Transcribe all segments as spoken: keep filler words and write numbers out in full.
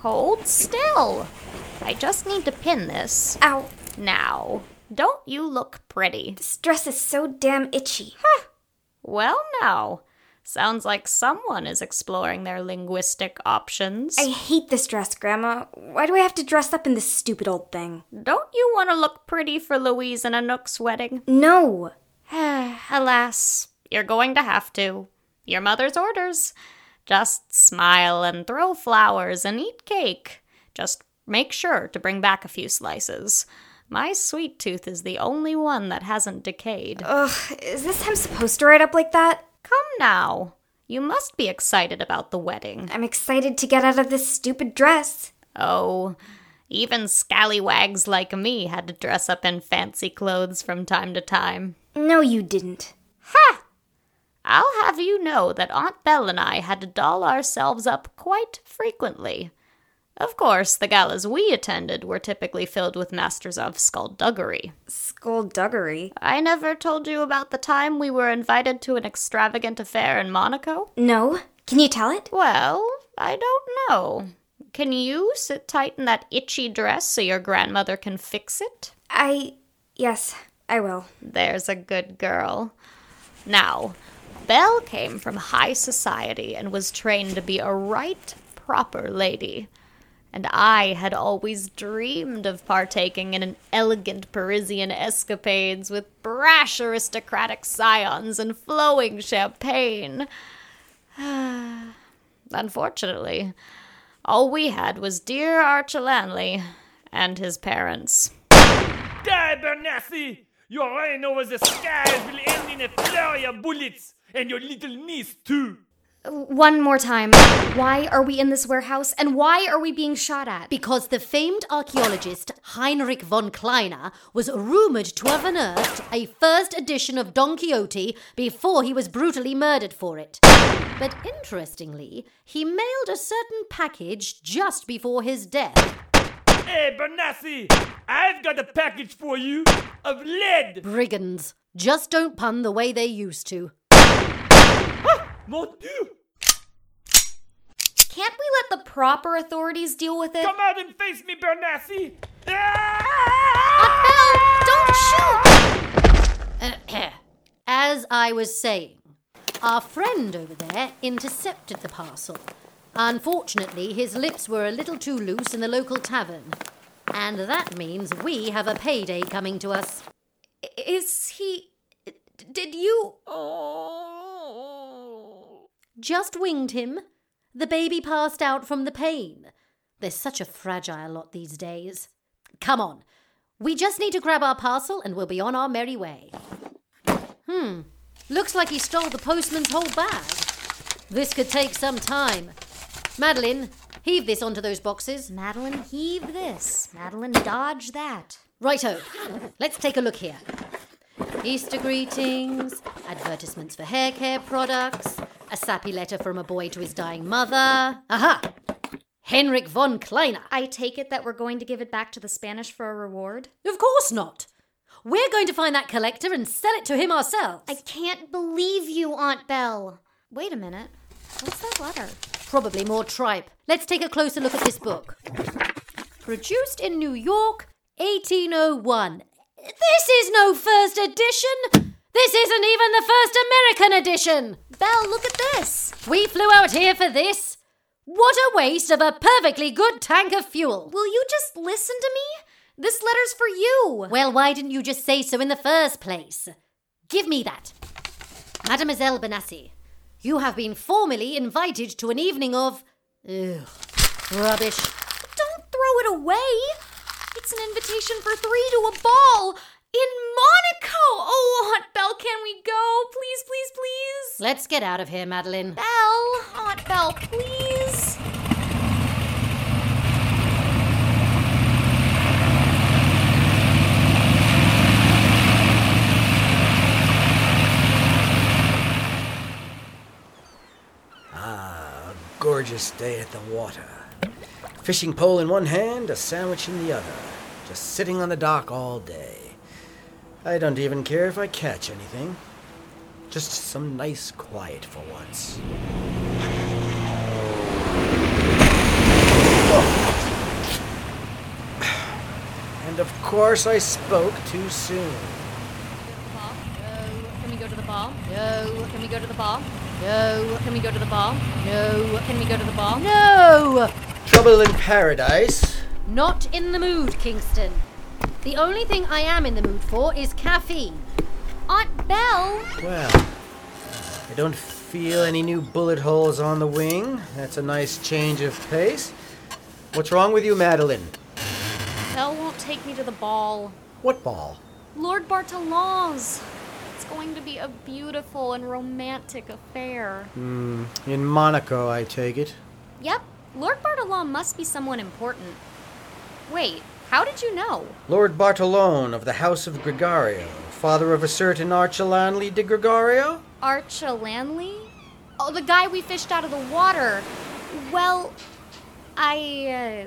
Hold still. I just need to pin this. Ow. Now, don't you look pretty? This dress is so damn itchy. Huh. Well, now. Sounds like someone is exploring their linguistic options. I hate this dress, Grandma. Why do I have to dress up in this stupid old thing? Don't you want to look pretty for Louise and Anouk's wedding? No. Alas, you're going to have to. Your mother's orders. Just smile and throw flowers and eat cake. Just make sure to bring back a few slices. My sweet tooth is the only one that hasn't decayed. Ugh, is this him supposed to ride up like that? Come now. You must be excited about the wedding. I'm excited to get out of this stupid dress. Oh, even scallywags like me had to dress up in fancy clothes from time to time. No, you didn't. Ha! I'll have you know that Aunt Belle and I had to doll ourselves up quite frequently. Of course, the galas we attended were typically filled with masters of skullduggery. Skullduggery? I never told you about the time we were invited to an extravagant affair in Monaco? No. Can you tell it? Well, I don't know. Can you sit tight in that itchy dress so your grandmother can fix it? I... yes, I will. There's a good girl. Now... Belle came from high society and was trained to be a right, proper lady. And I had always dreamed of partaking in an elegant Parisian escapades with brash aristocratic scions and flowing champagne. Unfortunately, all we had was dear Archerlanley and his parents. Die, Bernassi! Your reign over the skies will end in a flurry of bullets! And your little niece, too. One more time. Why are we in this warehouse, and why are we being shot at? Because the famed archaeologist Heinrich von Kleiner was rumoured to have unearthed a first edition of Don Quixote before he was brutally murdered for it. But interestingly, he mailed a certain package just before his death. Hey, Bernassi! I've got a package for you of lead! Brigands. Just don't pun the way they used to. Mon Dieu! Can't we let the proper authorities deal with it? Come out and face me, Bernassi! Patel, don't shoot! As I was saying, our friend over there intercepted the parcel. Unfortunately, his lips were a little too loose in the local tavern. And that means we have a payday coming to us. Is he... did you... Oh... Just winged him. The baby passed out from the pain. They're such a fragile lot these days. Come on. We just need to grab our parcel and we'll be on our merry way. Hmm. Looks like he stole the postman's whole bag. This could take some time. Madeline, heave this onto those boxes. Madeline, heave this. Madeline, dodge that. Righto. Let's take a look here. Easter greetings, advertisements for hair care products... a sappy letter from a boy to his dying mother. Aha! Heinrich von Kleiner. I take it that we're going to give it back to the Spanish for a reward? Of course not. We're going to find that collector and sell it to him ourselves. I can't believe you, Aunt Belle. Wait a minute. What's that letter? Probably more tripe. Let's take a closer look at this book. Produced in New York, eighteen oh one. This is no first edition! This isn't even the first American edition! Belle, look at this! We flew out here for this? What a waste of a perfectly good tank of fuel! Will you just listen to me? This letter's for you! Well, why didn't you just say so in the first place? Give me that. Mademoiselle Bernassi, you have been formally invited to an evening of... ugh, rubbish. Don't throw it away! It's an invitation for three to a ball! In Monaco! Oh, Aunt Belle, can we go? Please, please, please! Let's get out of here, Madeline. Belle! Aunt Belle, please! Ah, gorgeous day at the water. Fishing pole in one hand, a sandwich in the other. Just sitting on the dock all day. I don't even care if I catch anything. Just some nice quiet for once. And of course I spoke too soon. Go to the bar? No. Can we go to the bar? No. Can we go to the bar? No. Can we go to the bar? No! Trouble in paradise. Not in the mood, Kingston. The only thing I am in the mood for is caffeine. Aunt Belle! Well, I don't feel any new bullet holes on the wing. That's a nice change of pace. What's wrong with you, Madeline? Belle won't take me to the ball. What ball? Lord Bartolone's. It's going to be a beautiful and romantic affair. Mm, in Monaco, I take it. Yep. Lord Bartolone must be someone important. Wait, how did you know? Lord Bartolone of the House of Gregario, father of a certain Archerlanley de Gregario? Archerlanley? Oh, the guy we fished out of the water. Well, I, uh,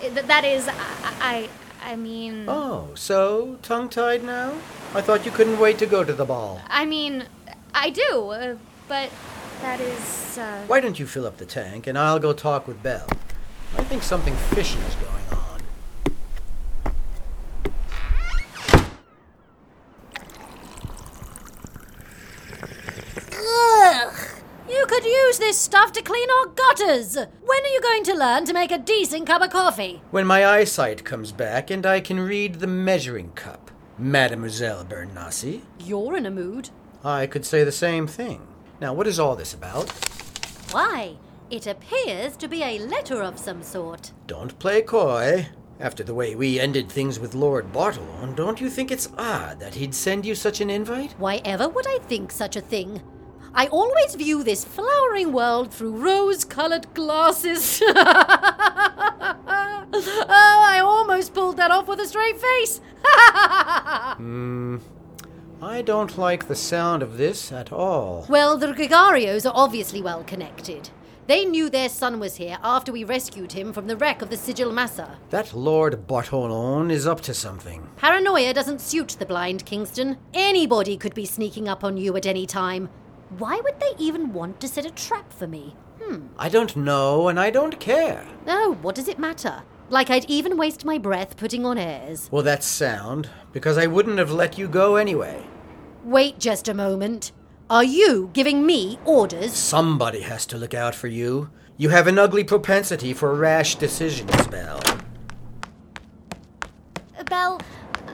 th- that is, I... I I mean... Oh, so tongue-tied now? I thought you couldn't wait to go to the ball. I mean, I do, uh, but that is... Uh... Why don't you fill up the tank, and I'll go talk with Belle. I think something fishy is going on. Ugh! You could use this stuff to clean our gutters! When are you going to learn to make a decent cup of coffee? When my eyesight comes back and I can read the measuring cup, Mademoiselle Bernassi. You're in a mood. I could say the same thing. Now, what is all this about? Why, it appears to be a letter of some sort. Don't play coy. After the way we ended things with Lord Bartolone, don't you think it's odd that he'd send you such an invite? Why ever would I think such a thing? I always view this flowering world through rose-colored glasses. Oh, I almost pulled that off with a straight face. Hmm. I don't like the sound of this at all. Well, the Gregarios are obviously well-connected. They knew their son was here after we rescued him from the wreck of the Sigil Massa. That Lord Bartolone is up to something. Paranoia doesn't suit the blind, Kingston. Anybody could be sneaking up on you at any time. Why would they even want to set a trap for me? Hmm. I don't know, and I don't care. Oh, what does it matter? Like I'd even waste my breath putting on airs. Well, that's sound, because I wouldn't have let you go anyway. Wait just a moment. Are you giving me orders? Somebody has to look out for you. You have an ugly propensity for rash decisions, Belle. Belle,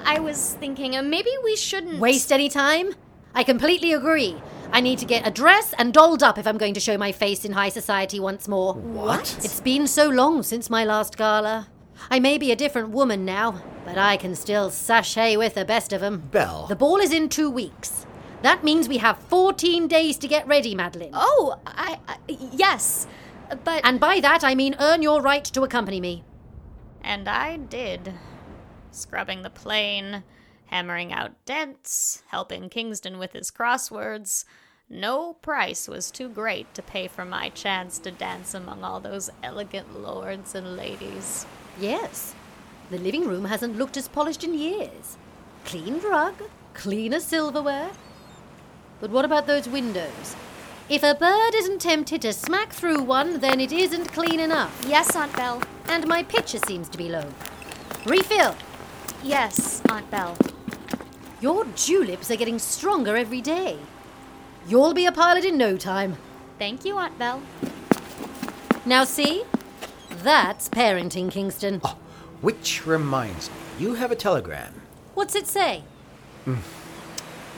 I was thinking, uh, maybe we shouldn't... Waste any time? I completely agree. I need to get a dress and dolled up if I'm going to show my face in high society once more. What? It's been so long since my last gala. I may be a different woman now, but I can still sashay with the best of them. Belle. The ball is in two weeks. That means we have fourteen days to get ready, Madeline. Oh, I... I yes, but... And by that, I mean earn your right to accompany me. And I did. Scrubbing the plane... Hammering out dents, helping Kingston with his crosswords. No price was too great to pay for my chance to dance among all those elegant lords and ladies. Yes, the living room hasn't looked as polished in years. Clean rug, cleaner silverware. But what about those windows? If a bird isn't tempted to smack through one, then it isn't clean enough. Yes, Aunt Belle. And my pitcher seems to be low. Refill. Yes, Aunt Belle. Your juleps are getting stronger every day. You'll be a pilot in no time. Thank you, Aunt Belle. Now see? That's parenting, Kingston. Oh, which reminds me, you have a telegram. What's it say? Mm.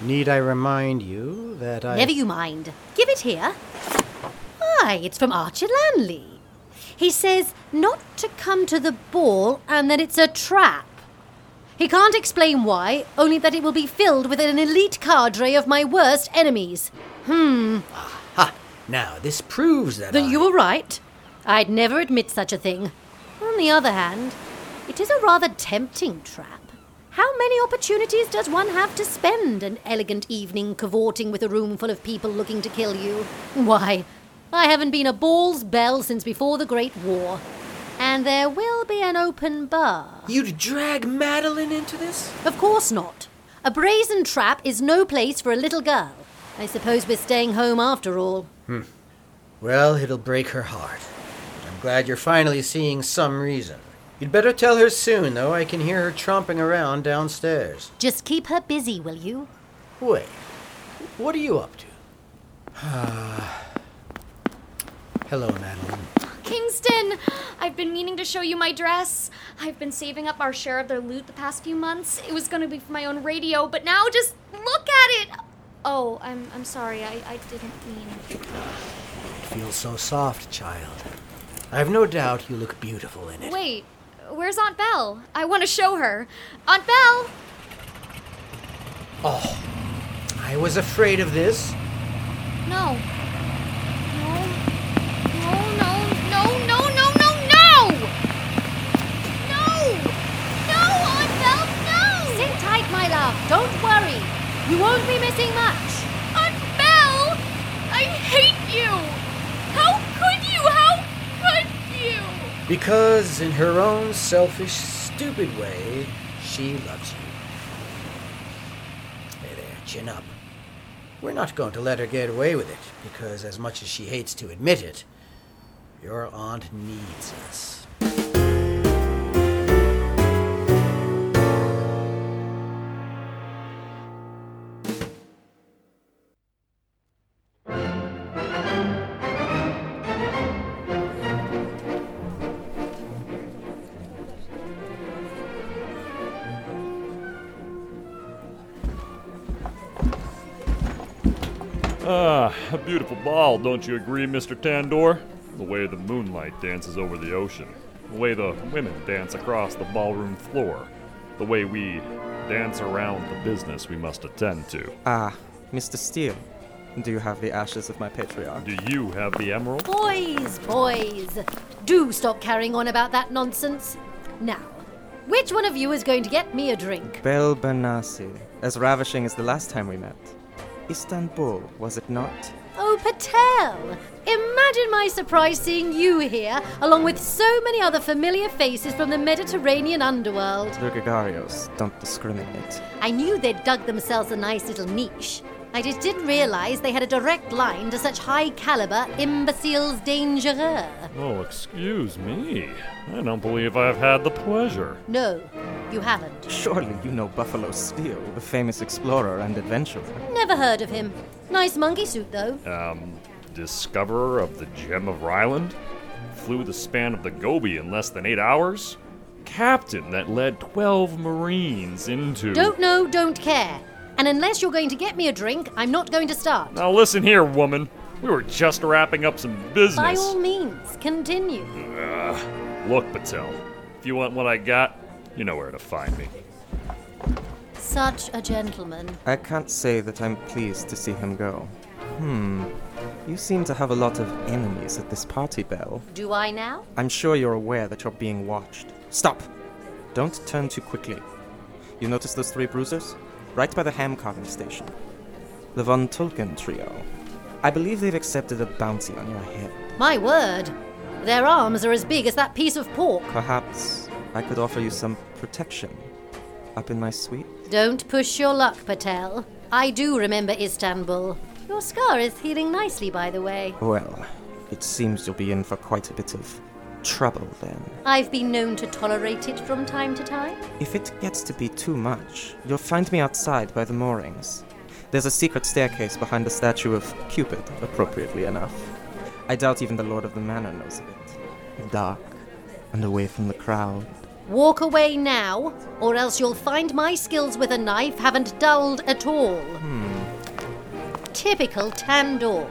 Need I remind you that I... Never you mind. Give it here. Aye, it's from Archerlanley. He says not to come to the ball and that it's a trap. He can't explain why, only that it will be filled with an elite cadre of my worst enemies. Hmm. Aha! Now, this proves that That I... you were right. I'd never admit such a thing. On the other hand, it is a rather tempting trap. How many opportunities does one have to spend an elegant evening cavorting with a room full of people looking to kill you? Why, I haven't been a ball's bell since before the Great War. And there will be an open bar. You'd drag Madeline into this? Of course not. A brazen trap is no place for a little girl. I suppose we're staying home after all. Hmm. Well, it'll break her heart. I'm glad you're finally seeing some reason. You'd better tell her soon, though. I can hear her tromping around downstairs. Just keep her busy, will you? Wait. What are you up to? Ah. Hello, Madeline. Kingston! I've been meaning to show you my dress. I've been saving up our share of their loot the past few months. It was going to be for my own radio, but now just look at it! Oh, I'm I'm sorry. I, I didn't mean... It feels so soft, child. I've no doubt you look beautiful in it. Wait, where's Aunt Belle? I want to show her. Aunt Belle! Oh, I was afraid of this. No. No, no, no, no, no! No! No, Aunt Belle, no! Sit tight, my love. Don't worry. You won't be missing much. Aunt Belle! I hate you! How could you? How could you? Because in her own selfish, stupid way, she loves you. Hey there, chin up. We're not going to let her get away with it, because as much as she hates to admit it, your aunt needs us. Ah, a beautiful ball, don't you agree, Mister Tandor? The way the moonlight dances over the ocean, the way the women dance across the ballroom floor, the way we dance around the business we must attend to. Ah, Mister Steele, do you have the ashes of my patriarch? Do you have the emerald? Boys, boys, do stop carrying on about that nonsense. Now, which one of you is going to get me a drink? Belle Bernassi, as ravishing as the last time we met. Istanbul, was it not? Oh, Patel! Imagine my surprise seeing you here, along with so many other familiar faces from the Mediterranean underworld. The Gregarios don't discriminate. I knew they'd dug themselves a nice little niche. I just didn't realize they had a direct line to such high-caliber imbeciles dangereux. Oh, excuse me. I don't believe I've had the pleasure. No, you haven't. Surely you know Buffalo Steele, the famous explorer and adventurer. Never heard of him. Nice monkey suit, though. Um, discoverer of the Gem of Ryland? Flew the span of the Gobi in less than eight hours? Captain that led twelve Marines into... Don't know, don't care. And unless you're going to get me a drink, I'm not going to start. Now listen here, woman. We were just wrapping up some business. By all means, continue. Uh, look, Patel, if you want what I got, you know where to find me. Such a gentleman. I can't say that I'm pleased to see him go. Hmm. You seem to have a lot of enemies at this party, Belle. Do I now? I'm sure you're aware that you're being watched. Stop! Don't turn too quickly. You notice those three bruisers? Right by the ham carving station. The Von Tulken Trio. I believe they've accepted a bounty on your head. My word! Their arms are as big as that piece of pork. Perhaps I could offer you some protection up in my suite? Don't push your luck, Patel. I do remember Istanbul. Your scar is healing nicely, by the way. Well, it seems you'll be in for quite a bit of trouble, then. I've been known to tolerate it from time to time. If it gets to be too much, you'll find me outside by the moorings. There's a secret staircase behind the statue of Cupid, appropriately enough. I doubt even the Lord of the Manor knows of it. Dark and away from the crowd. Walk away now, or else you'll find my skills with a knife haven't dulled at all. Hmm. Typical Tandor.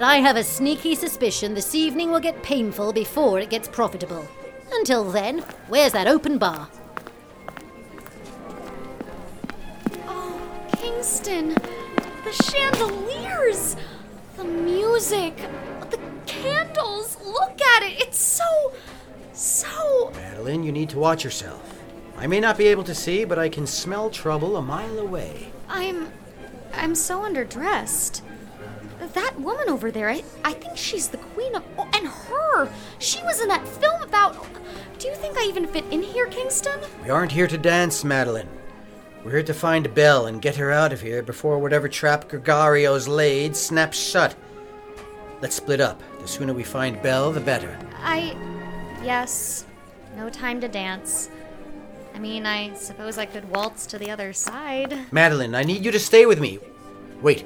I have a sneaky suspicion this evening will get painful before it gets profitable. Until then, where's that open bar? Oh, Kingston! The chandeliers! The music! The candles! Look at it! It's so... so... Madeline, you need to watch yourself. I may not be able to see, but I can smell trouble a mile away. I'm... I'm so underdressed. that woman over there, I, I think she's the queen of... Oh, and her! She was in that film about... Do you think I even fit in here, Kingston? We aren't here to dance, Madeline. We're here to find Belle and get her out of here before whatever trap Gregario's laid snaps shut. Let's split up. The sooner we find Belle, the better. I... Yes. No time to dance. I mean, I suppose I could waltz to the other side. Madeline, I need you to stay with me. Wait.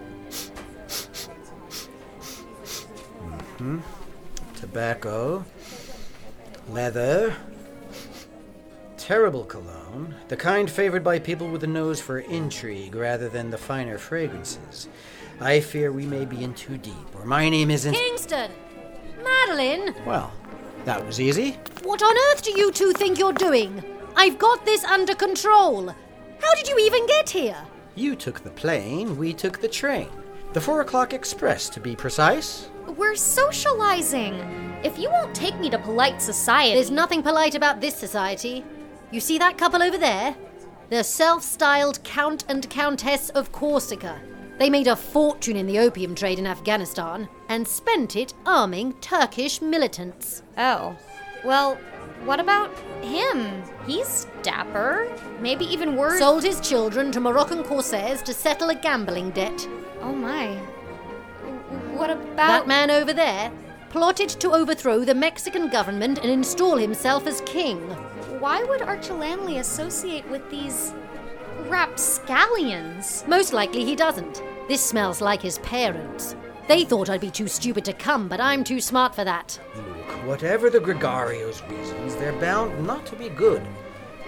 Mm-hmm. Tobacco. Leather. Terrible cologne. The kind favored by people with a nose for intrigue rather than the finer fragrances. I fear we may be in too deep, or my name isn't... Kingston! Madeline! Well, that was easy. What on earth do you two think you're doing? I've got this under control. How did you even get here? You took the plane, we took the train. The four o'clock express, to be precise. We're socializing. If you won't take me to polite society... There's nothing polite about this society. You see that couple over there? The self-styled Count and Countess of Corsica. They made a fortune in the opium trade in Afghanistan and spent it arming Turkish militants. Oh. Well, what about him? He's dapper. Maybe even worse... Sold his children to Moroccan corsairs to settle a gambling debt. Oh my. What about... That man over there plotted to overthrow the Mexican government and install himself as king. Why would Archerlanley associate with these rapscallions? Most likely he doesn't. This smells like his parents. They thought I'd be too stupid to come, but I'm too smart for that. Whatever the Gregario's reasons, they're bound not to be good.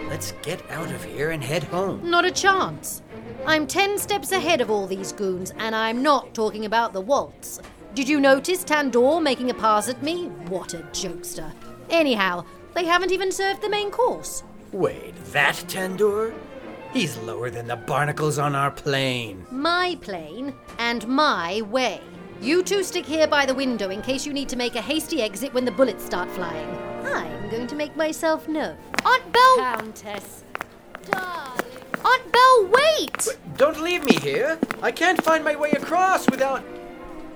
Let's get out of here and head home. Not a chance. I'm ten steps ahead of all these goons, and I'm not talking about the waltz. Did you notice Tandor making a pass at me? What a jokester. Anyhow, they haven't even served the main course. Wait, that Tandor? He's lower than the barnacles on our plane. My plane and my way. You two stick here by the window in case you need to make a hasty exit when the bullets start flying. I'm going to make myself known. Aunt Belle... Countess. Darling. Aunt Belle, wait! Wait! Don't leave me here. I can't find my way across without...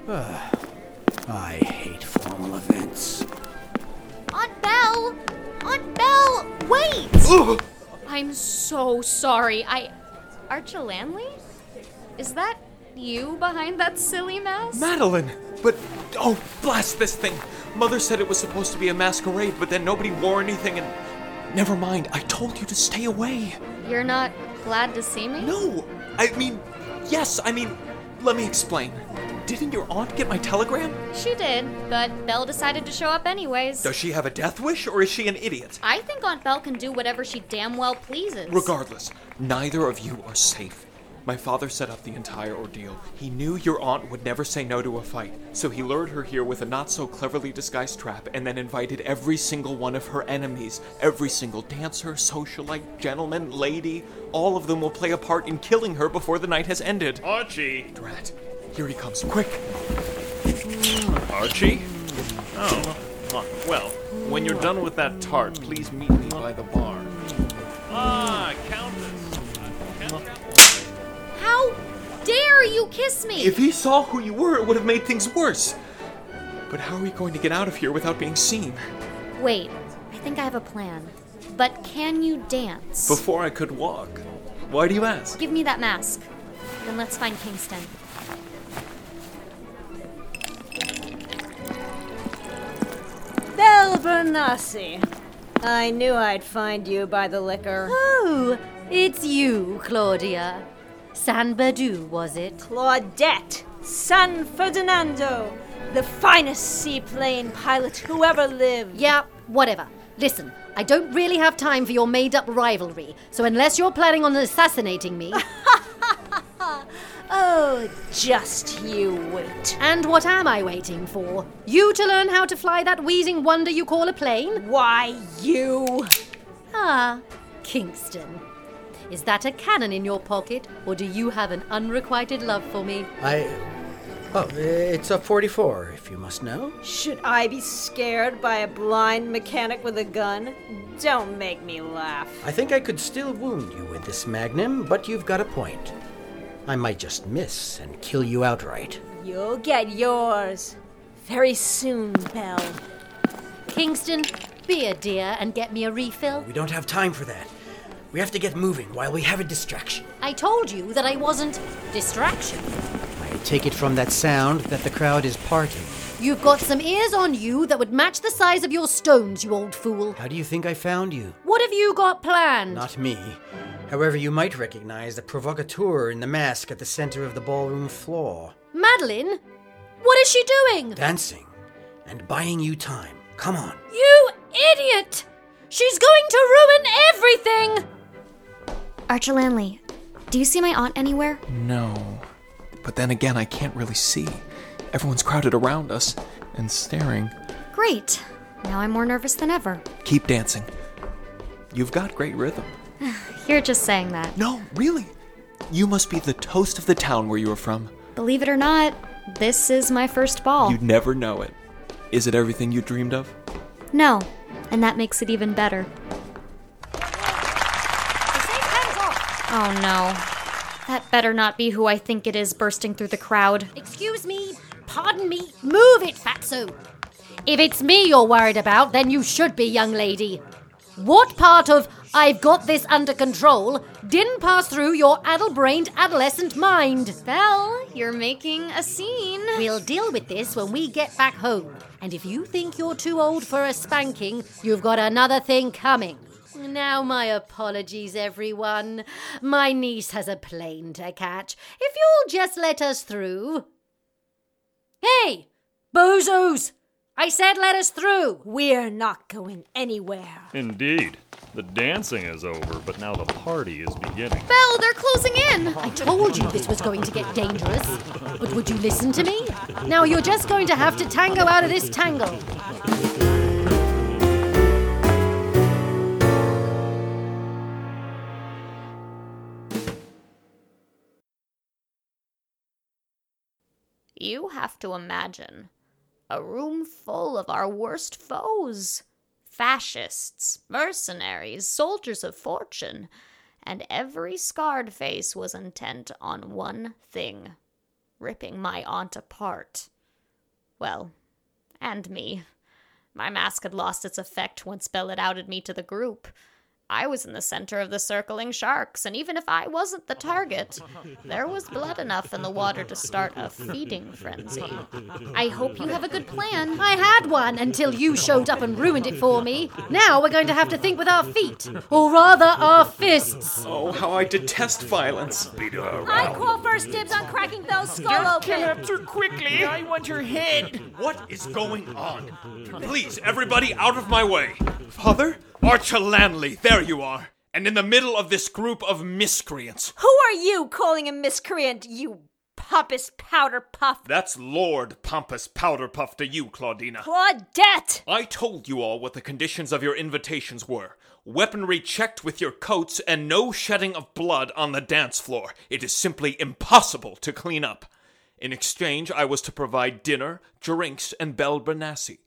Uh, I hate formal events. Aunt Belle! Aunt Belle, wait! Ooh. I'm so sorry. I... Archerlanley? Is that... you behind that silly mask? Madeline! But, oh, blast this thing! Mother said it was supposed to be a masquerade, but then nobody wore anything and... Never mind, I told you to stay away. You're not glad to see me? No! I mean, yes, I mean, let me explain. Didn't your aunt get my telegram? She did, but Belle decided to show up anyways. Does she have a death wish, or is she an idiot? I think Aunt Belle can do whatever she damn well pleases. Regardless, neither of you are safe. My father set up the entire ordeal. He knew your aunt would never say no to a fight, so he lured her here with a not-so-cleverly disguised trap and then invited every single one of her enemies. Every single dancer, socialite, gentleman, lady. All of them will play a part in killing her before the night has ended. Archie! Drat. Here he comes. Quick! Archie? Oh. Well, when you're done with that tart, please meet me by the bar. Ah, Countess! How dare you kiss me? If he saw who you were, it would have made things worse. But how are we going to get out of here without being seen? Wait, I think I have a plan. But can you dance? Before I could walk. Why do you ask? Give me that mask. Then let's find Kingston. Belle Bernassi. I knew I'd find you by the liquor. Oh, it's you, Claudia. San Badu, was it? Claudette, San Ferdinando, the finest seaplane pilot who ever lived. Yeah, whatever. Listen, I don't really have time for your made-up rivalry, so unless you're planning on assassinating me... Oh, just you wait. And what am I waiting for? You to learn how to fly that wheezing wonder you call a plane? Why, you... Ah, Kingston... Is that a cannon in your pocket, or do you have an unrequited love for me? I... Oh, it's a forty-four, if you must know. Should I be scared by a blind mechanic with a gun? Don't make me laugh. I think I could still wound you with this magnum, but you've got a point. I might just miss and kill you outright. You'll get yours. Very soon, Belle. Kingston, be a dear and get me a refill. We don't have time for that. We have to get moving while we have a distraction. I told you that I wasn't distraction. I take it from that sound that the crowd is parting. You've got some ears on you that would match the size of your stones, you old fool. How do you think I found you? What have you got planned? Not me. However, you might recognize the provocateur in the mask at the center of the ballroom floor. Madeline? What is she doing? Dancing. And buying you time. Come on. You idiot! She's going to ruin everything! Archerlanley, do you see my aunt anywhere? No. But then again, I can't really see. Everyone's crowded around us and staring. Great. Now I'm more nervous than ever. Keep dancing. You've got great rhythm. You're just saying that. No, really. You must be the toast of the town where you are from. Believe it or not, this is my first ball. You'd never know it. Is it everything you dreamed of? No, and that makes it even better. Oh no, that better not be who I think it is bursting through the crowd. Excuse me, pardon me, move it, fatso. If it's me you're worried about, then you should be, young lady. What part of I've got this under control didn't pass through your addle-brained adolescent mind? Belle, you're making a scene. We'll deal with this when we get back home. And if you think you're too old for a spanking, you've got another thing coming. Now, my apologies, everyone. My niece has a plane to catch. If you'll just let us through. Hey, bozos! I said let us through. We're not going anywhere. Indeed. The dancing is over, but now the party is beginning. Belle, they're closing in! I told you this was going to get dangerous. But would you listen to me? Now you're just going to have to tango out of this tangle. You have to imagine a room full of our worst foes, fascists, mercenaries, soldiers of fortune, and every scarred face was intent on one thing, ripping my aunt apart. Well, and me. My mask had lost its effect once Belle had outed me to the group. I was in the center of the circling sharks, and even if I wasn't the target, there was blood enough in the water to start a feeding frenzy. I hope you have a good plan. I had one until you showed up and ruined it for me. Now we're going to have to think with our feet, or rather our fists. Oh, how I detest violence. I call first dibs on cracking those skull open. Kidnapped her quickly. I want her head. What is going on? Please, everybody out of my way. Father? Archerlanley, there you are. And in the middle of this group of miscreants. Who are you calling a miscreant, you pompous powder puff? That's Lord Pompous Powder Puff to you, Claudina. Claudette! I told you all what the conditions of your invitations were. Weaponry checked with your coats and no shedding of blood on the dance floor. It is simply impossible to clean up. In exchange, I was to provide dinner, drinks, and Belle Bernassi.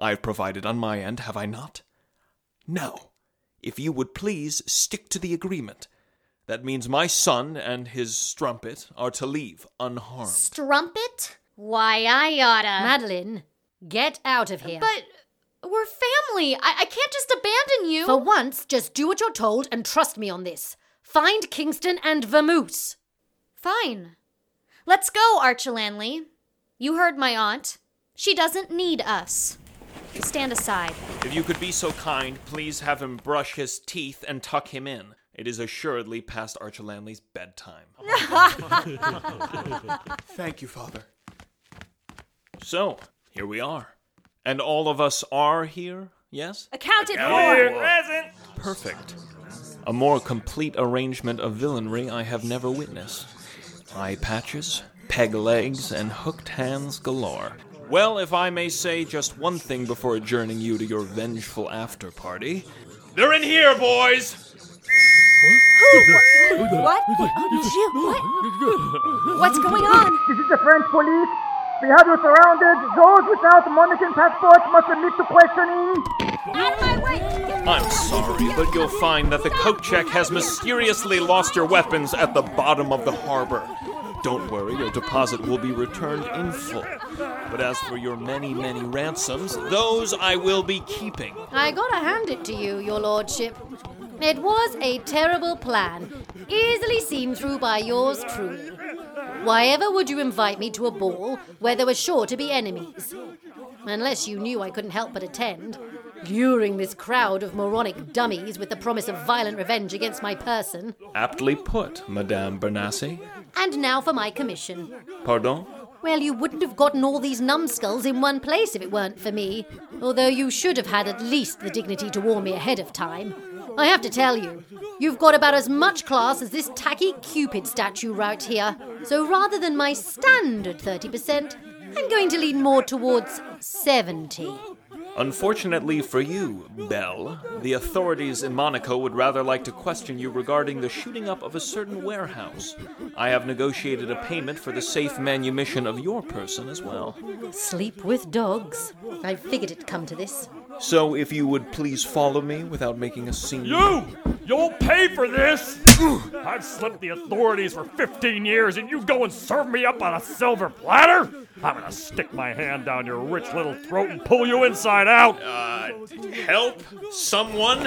I have provided on my end, have I not? No. If you would please stick to the agreement. That means my son and his strumpet are to leave unharmed. Strumpet? Why, I oughta... Madeline, get out of here. But we're family. I-, I can't just abandon you. For once, just do what you're told and trust me on this. Find Kingston and Vamoose. Fine. Let's go, Archerlanley. You heard my aunt. She doesn't need us. Stand aside. If you could be so kind, please have him brush his teeth and tuck him in. It is assuredly past Archerlanley's bedtime. Thank you, Father. So, here we are. And all of us are here, yes? Accounted for! Present! Perfect. A more complete arrangement of villainry I have never witnessed. Eye patches, peg legs, and hooked hands galore. Well, if I may say just one thing before adjourning you to your vengeful after-party. They're in here, boys! Who? What? What? What's going on? This is the French police. We have you surrounded. Those without Monacan passports must admit to questioning. Out of my way! I'm sorry, but you'll find that the Coat Check has mysteriously lost your weapons at the bottom of the harbor. Don't worry, your deposit will be returned in full. But as for your many, many ransoms, those I will be keeping. I gotta hand it to you, your lordship. It was a terrible plan, easily seen through by yours truly. Why ever would you invite me to a ball where there were sure to be enemies? Unless you knew I couldn't help but attend, luring this crowd of moronic dummies with the promise of violent revenge against my person. Aptly put, Madame Bernassi. And now for my commission. Pardon? Well, you wouldn't have gotten all these numbskulls in one place if it weren't for me, although you should have had at least the dignity to warn me ahead of time. I have to tell you, you've got about as much class as this tacky Cupid statue right here, so rather than my standard thirty percent, I'm going to lean more towards seventy. Unfortunately for you, Belle, the authorities in Monaco would rather like to question you regarding the shooting up of a certain warehouse. I have negotiated a payment for the safe manumission of your person as well. Sleep with dogs. I figured it'd come to this. So if you would please follow me without making a scene. You! You'll pay for this! I've slept the authorities for fifteen years and you go and serve me up on a silver platter? I'm gonna stick my hand down your rich little throat and pull you inside out! Uh, help? Someone?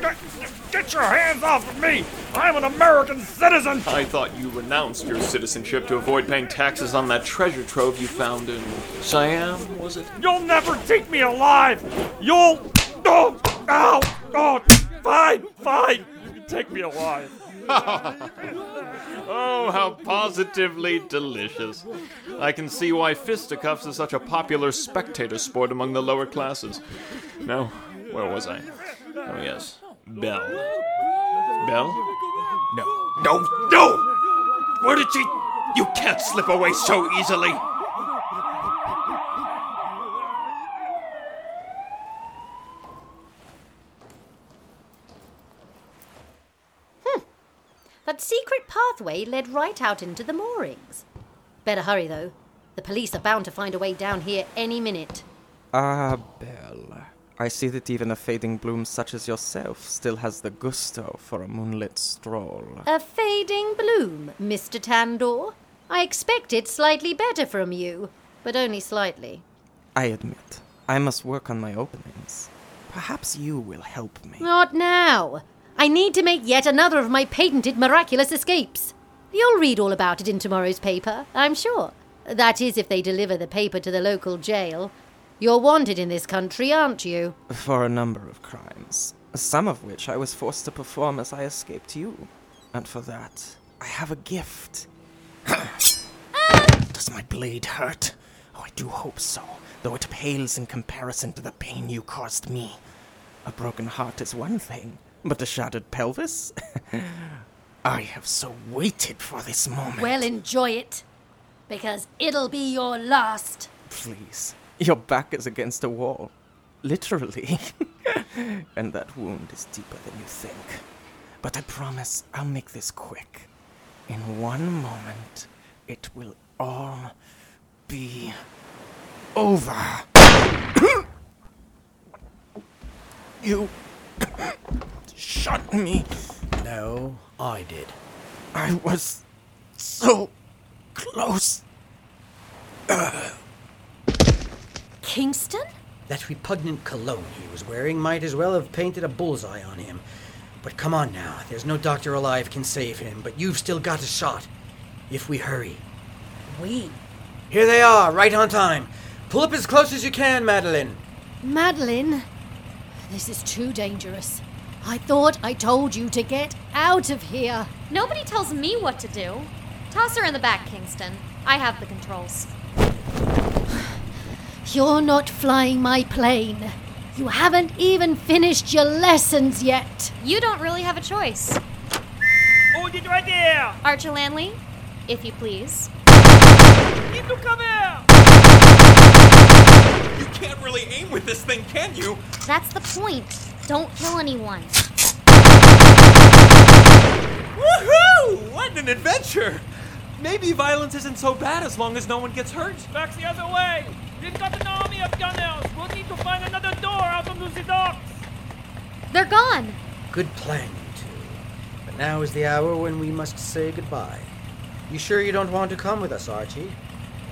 Get, get your hands off of me! I'm an American citizen! I thought you renounced your citizenship to avoid paying taxes on that treasure trove you found in Siam, was it? You'll never take me alive! You'll... Oh! Ow! Oh! Fine! Fine! You can take me alive. Oh, how positively delicious. I can see why fisticuffs is such a popular spectator sport among the lower classes. Now, where was I? Oh, yes. Belle. Belle? No. No! No! Where did she... You can't slip away so easily! That secret pathway led right out into the moorings. Better hurry, though. The police are bound to find a way down here any minute. Ah, Belle. I see that even a fading bloom such as yourself still has the gusto for a moonlit stroll. A fading bloom, Mister Tandor. I expected slightly better from you, but only slightly. I admit, I must work on my openings. Perhaps you will help me. Not now. I need to make yet another of my patented miraculous escapes. You'll read all about it in tomorrow's paper, I'm sure. That is, if they deliver the paper to the local jail. You're wanted in this country, aren't you? For a number of crimes, some of which I was forced to perform as I escaped you. And for that, I have a gift. Ah! Does my blade hurt? Oh, I do hope so, though it pales in comparison to the pain you caused me. A broken heart is one thing. But a shattered pelvis? I have so waited for this moment. Well, enjoy it, because it'll be your last. Please, your back is against a wall. Literally. And that wound is deeper than you think. But I promise I'll make this quick. In one moment, it will all be over. You... shot me. No, I did. I was so close. Uh. Kingston? That repugnant cologne he was wearing might as well have painted a bullseye on him. But come on now, there's no doctor alive can save him, but you've still got a shot. If we hurry. We? Here they are, right on time. Pull up as close as you can, Madeline. Madeline? This is too dangerous. I thought I told you to get out of here. Nobody tells me what to do. Toss her in the back, Kingston. I have the controls. You're not flying my plane. You haven't even finished your lessons yet. You don't really have a choice. Hold it right there! Archerlanley, if you please. Keep them cover! You can't really aim with this thing, can you? That's the point. Don't kill anyone. Woohoo! What an adventure! Maybe violence isn't so bad as long as no one gets hurt. Back the other way! We've got an army of gunners! We'll need to find another door out of the docks! They're gone! Good plan, you two. But now is the hour when we must say goodbye. You sure you don't want to come with us, Archie?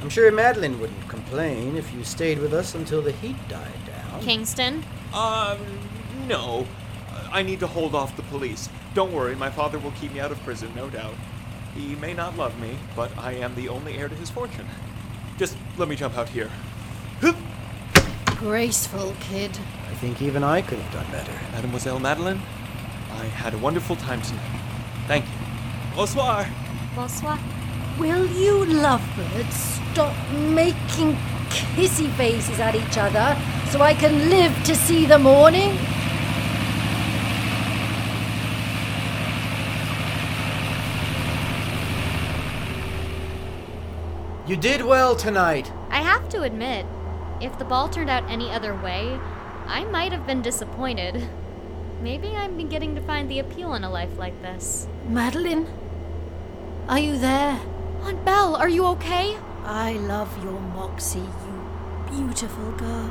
I'm sure Madeline wouldn't complain if you stayed with us until the heat died down. Kingston? Uh, no. I need to hold off the police. Don't worry, my father will keep me out of prison, no doubt. He may not love me, but I am the only heir to his fortune. Just let me jump out here. Graceful, kid. I think even I could have done better. Mademoiselle Madeline, I had a wonderful time tonight. Thank you. Bonsoir. Bonsoir. Will you lovebirds stop making kissy faces at each other so I can live to see the morning? You did well tonight. I have to admit, if the ball turned out any other way, I might have been disappointed. Maybe I'm beginning to find the appeal in a life like this. Madeline, are you there? Aunt Belle, are you okay? I love your Moxie, you beautiful girl.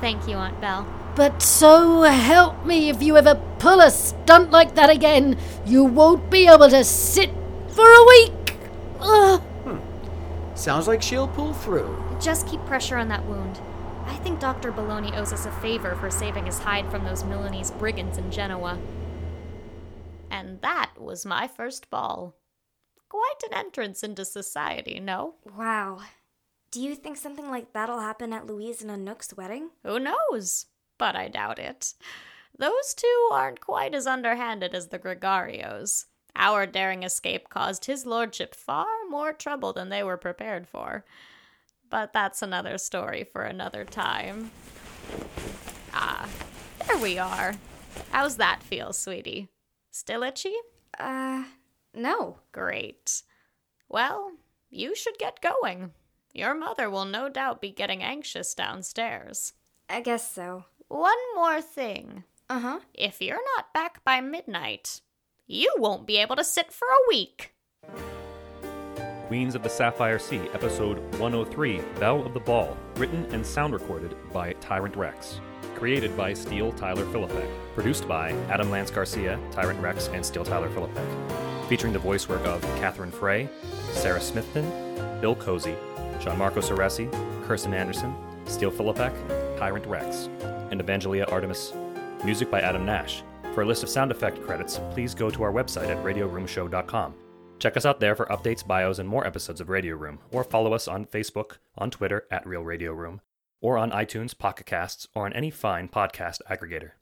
Thank you, Aunt Belle. But so help me, if you ever pull a stunt like that again, you won't be able to sit for a week. Ugh. Sounds like she'll pull through. Just keep pressure on that wound. I think Doctor Belloni owes us a favor for saving his hide from those Milanese brigands in Genoa. And that was my first ball. Quite an entrance into society, no? Wow. Do you think something like that'll happen at Louise and Anouk's wedding? Who knows? But I doubt it. Those two aren't quite as underhanded as the Gregarios. Our daring escape caused his lordship far more trouble than they were prepared for. But that's another story for another time. Ah, there we are. How's that feel, sweetie? Still itchy? Uh, no. Great. Well, you should get going. Your mother will no doubt be getting anxious downstairs. I guess so. One more thing. Uh-huh. If you're not back by midnight, you won't be able to sit for a week. Queens of the Sapphire Sea, Episode one oh three, Belle of the Ball, written and sound recorded by Tyrant Rex. Created by Steele Tyler Filipec. Produced by Adam Lance Garcia, Tyrant Rex, and Steele Tyler Filipec. Featuring the voice work of Catherine Frey, Sarah Smithton, Bill Cozy, Gianmarco Ceresi, Kirsten Anderson, Steele Filipec, Tyrant Rex, and Evangelia Artemis. Music by Adam Nash. For a list of sound effect credits, please go to our website at radio room show dot com. Check us out there for updates, bios, and more episodes of Radio Room, or follow us on Facebook, on Twitter, at Real Radio Room, or on iTunes, Pocket Casts, or on any fine podcast aggregator.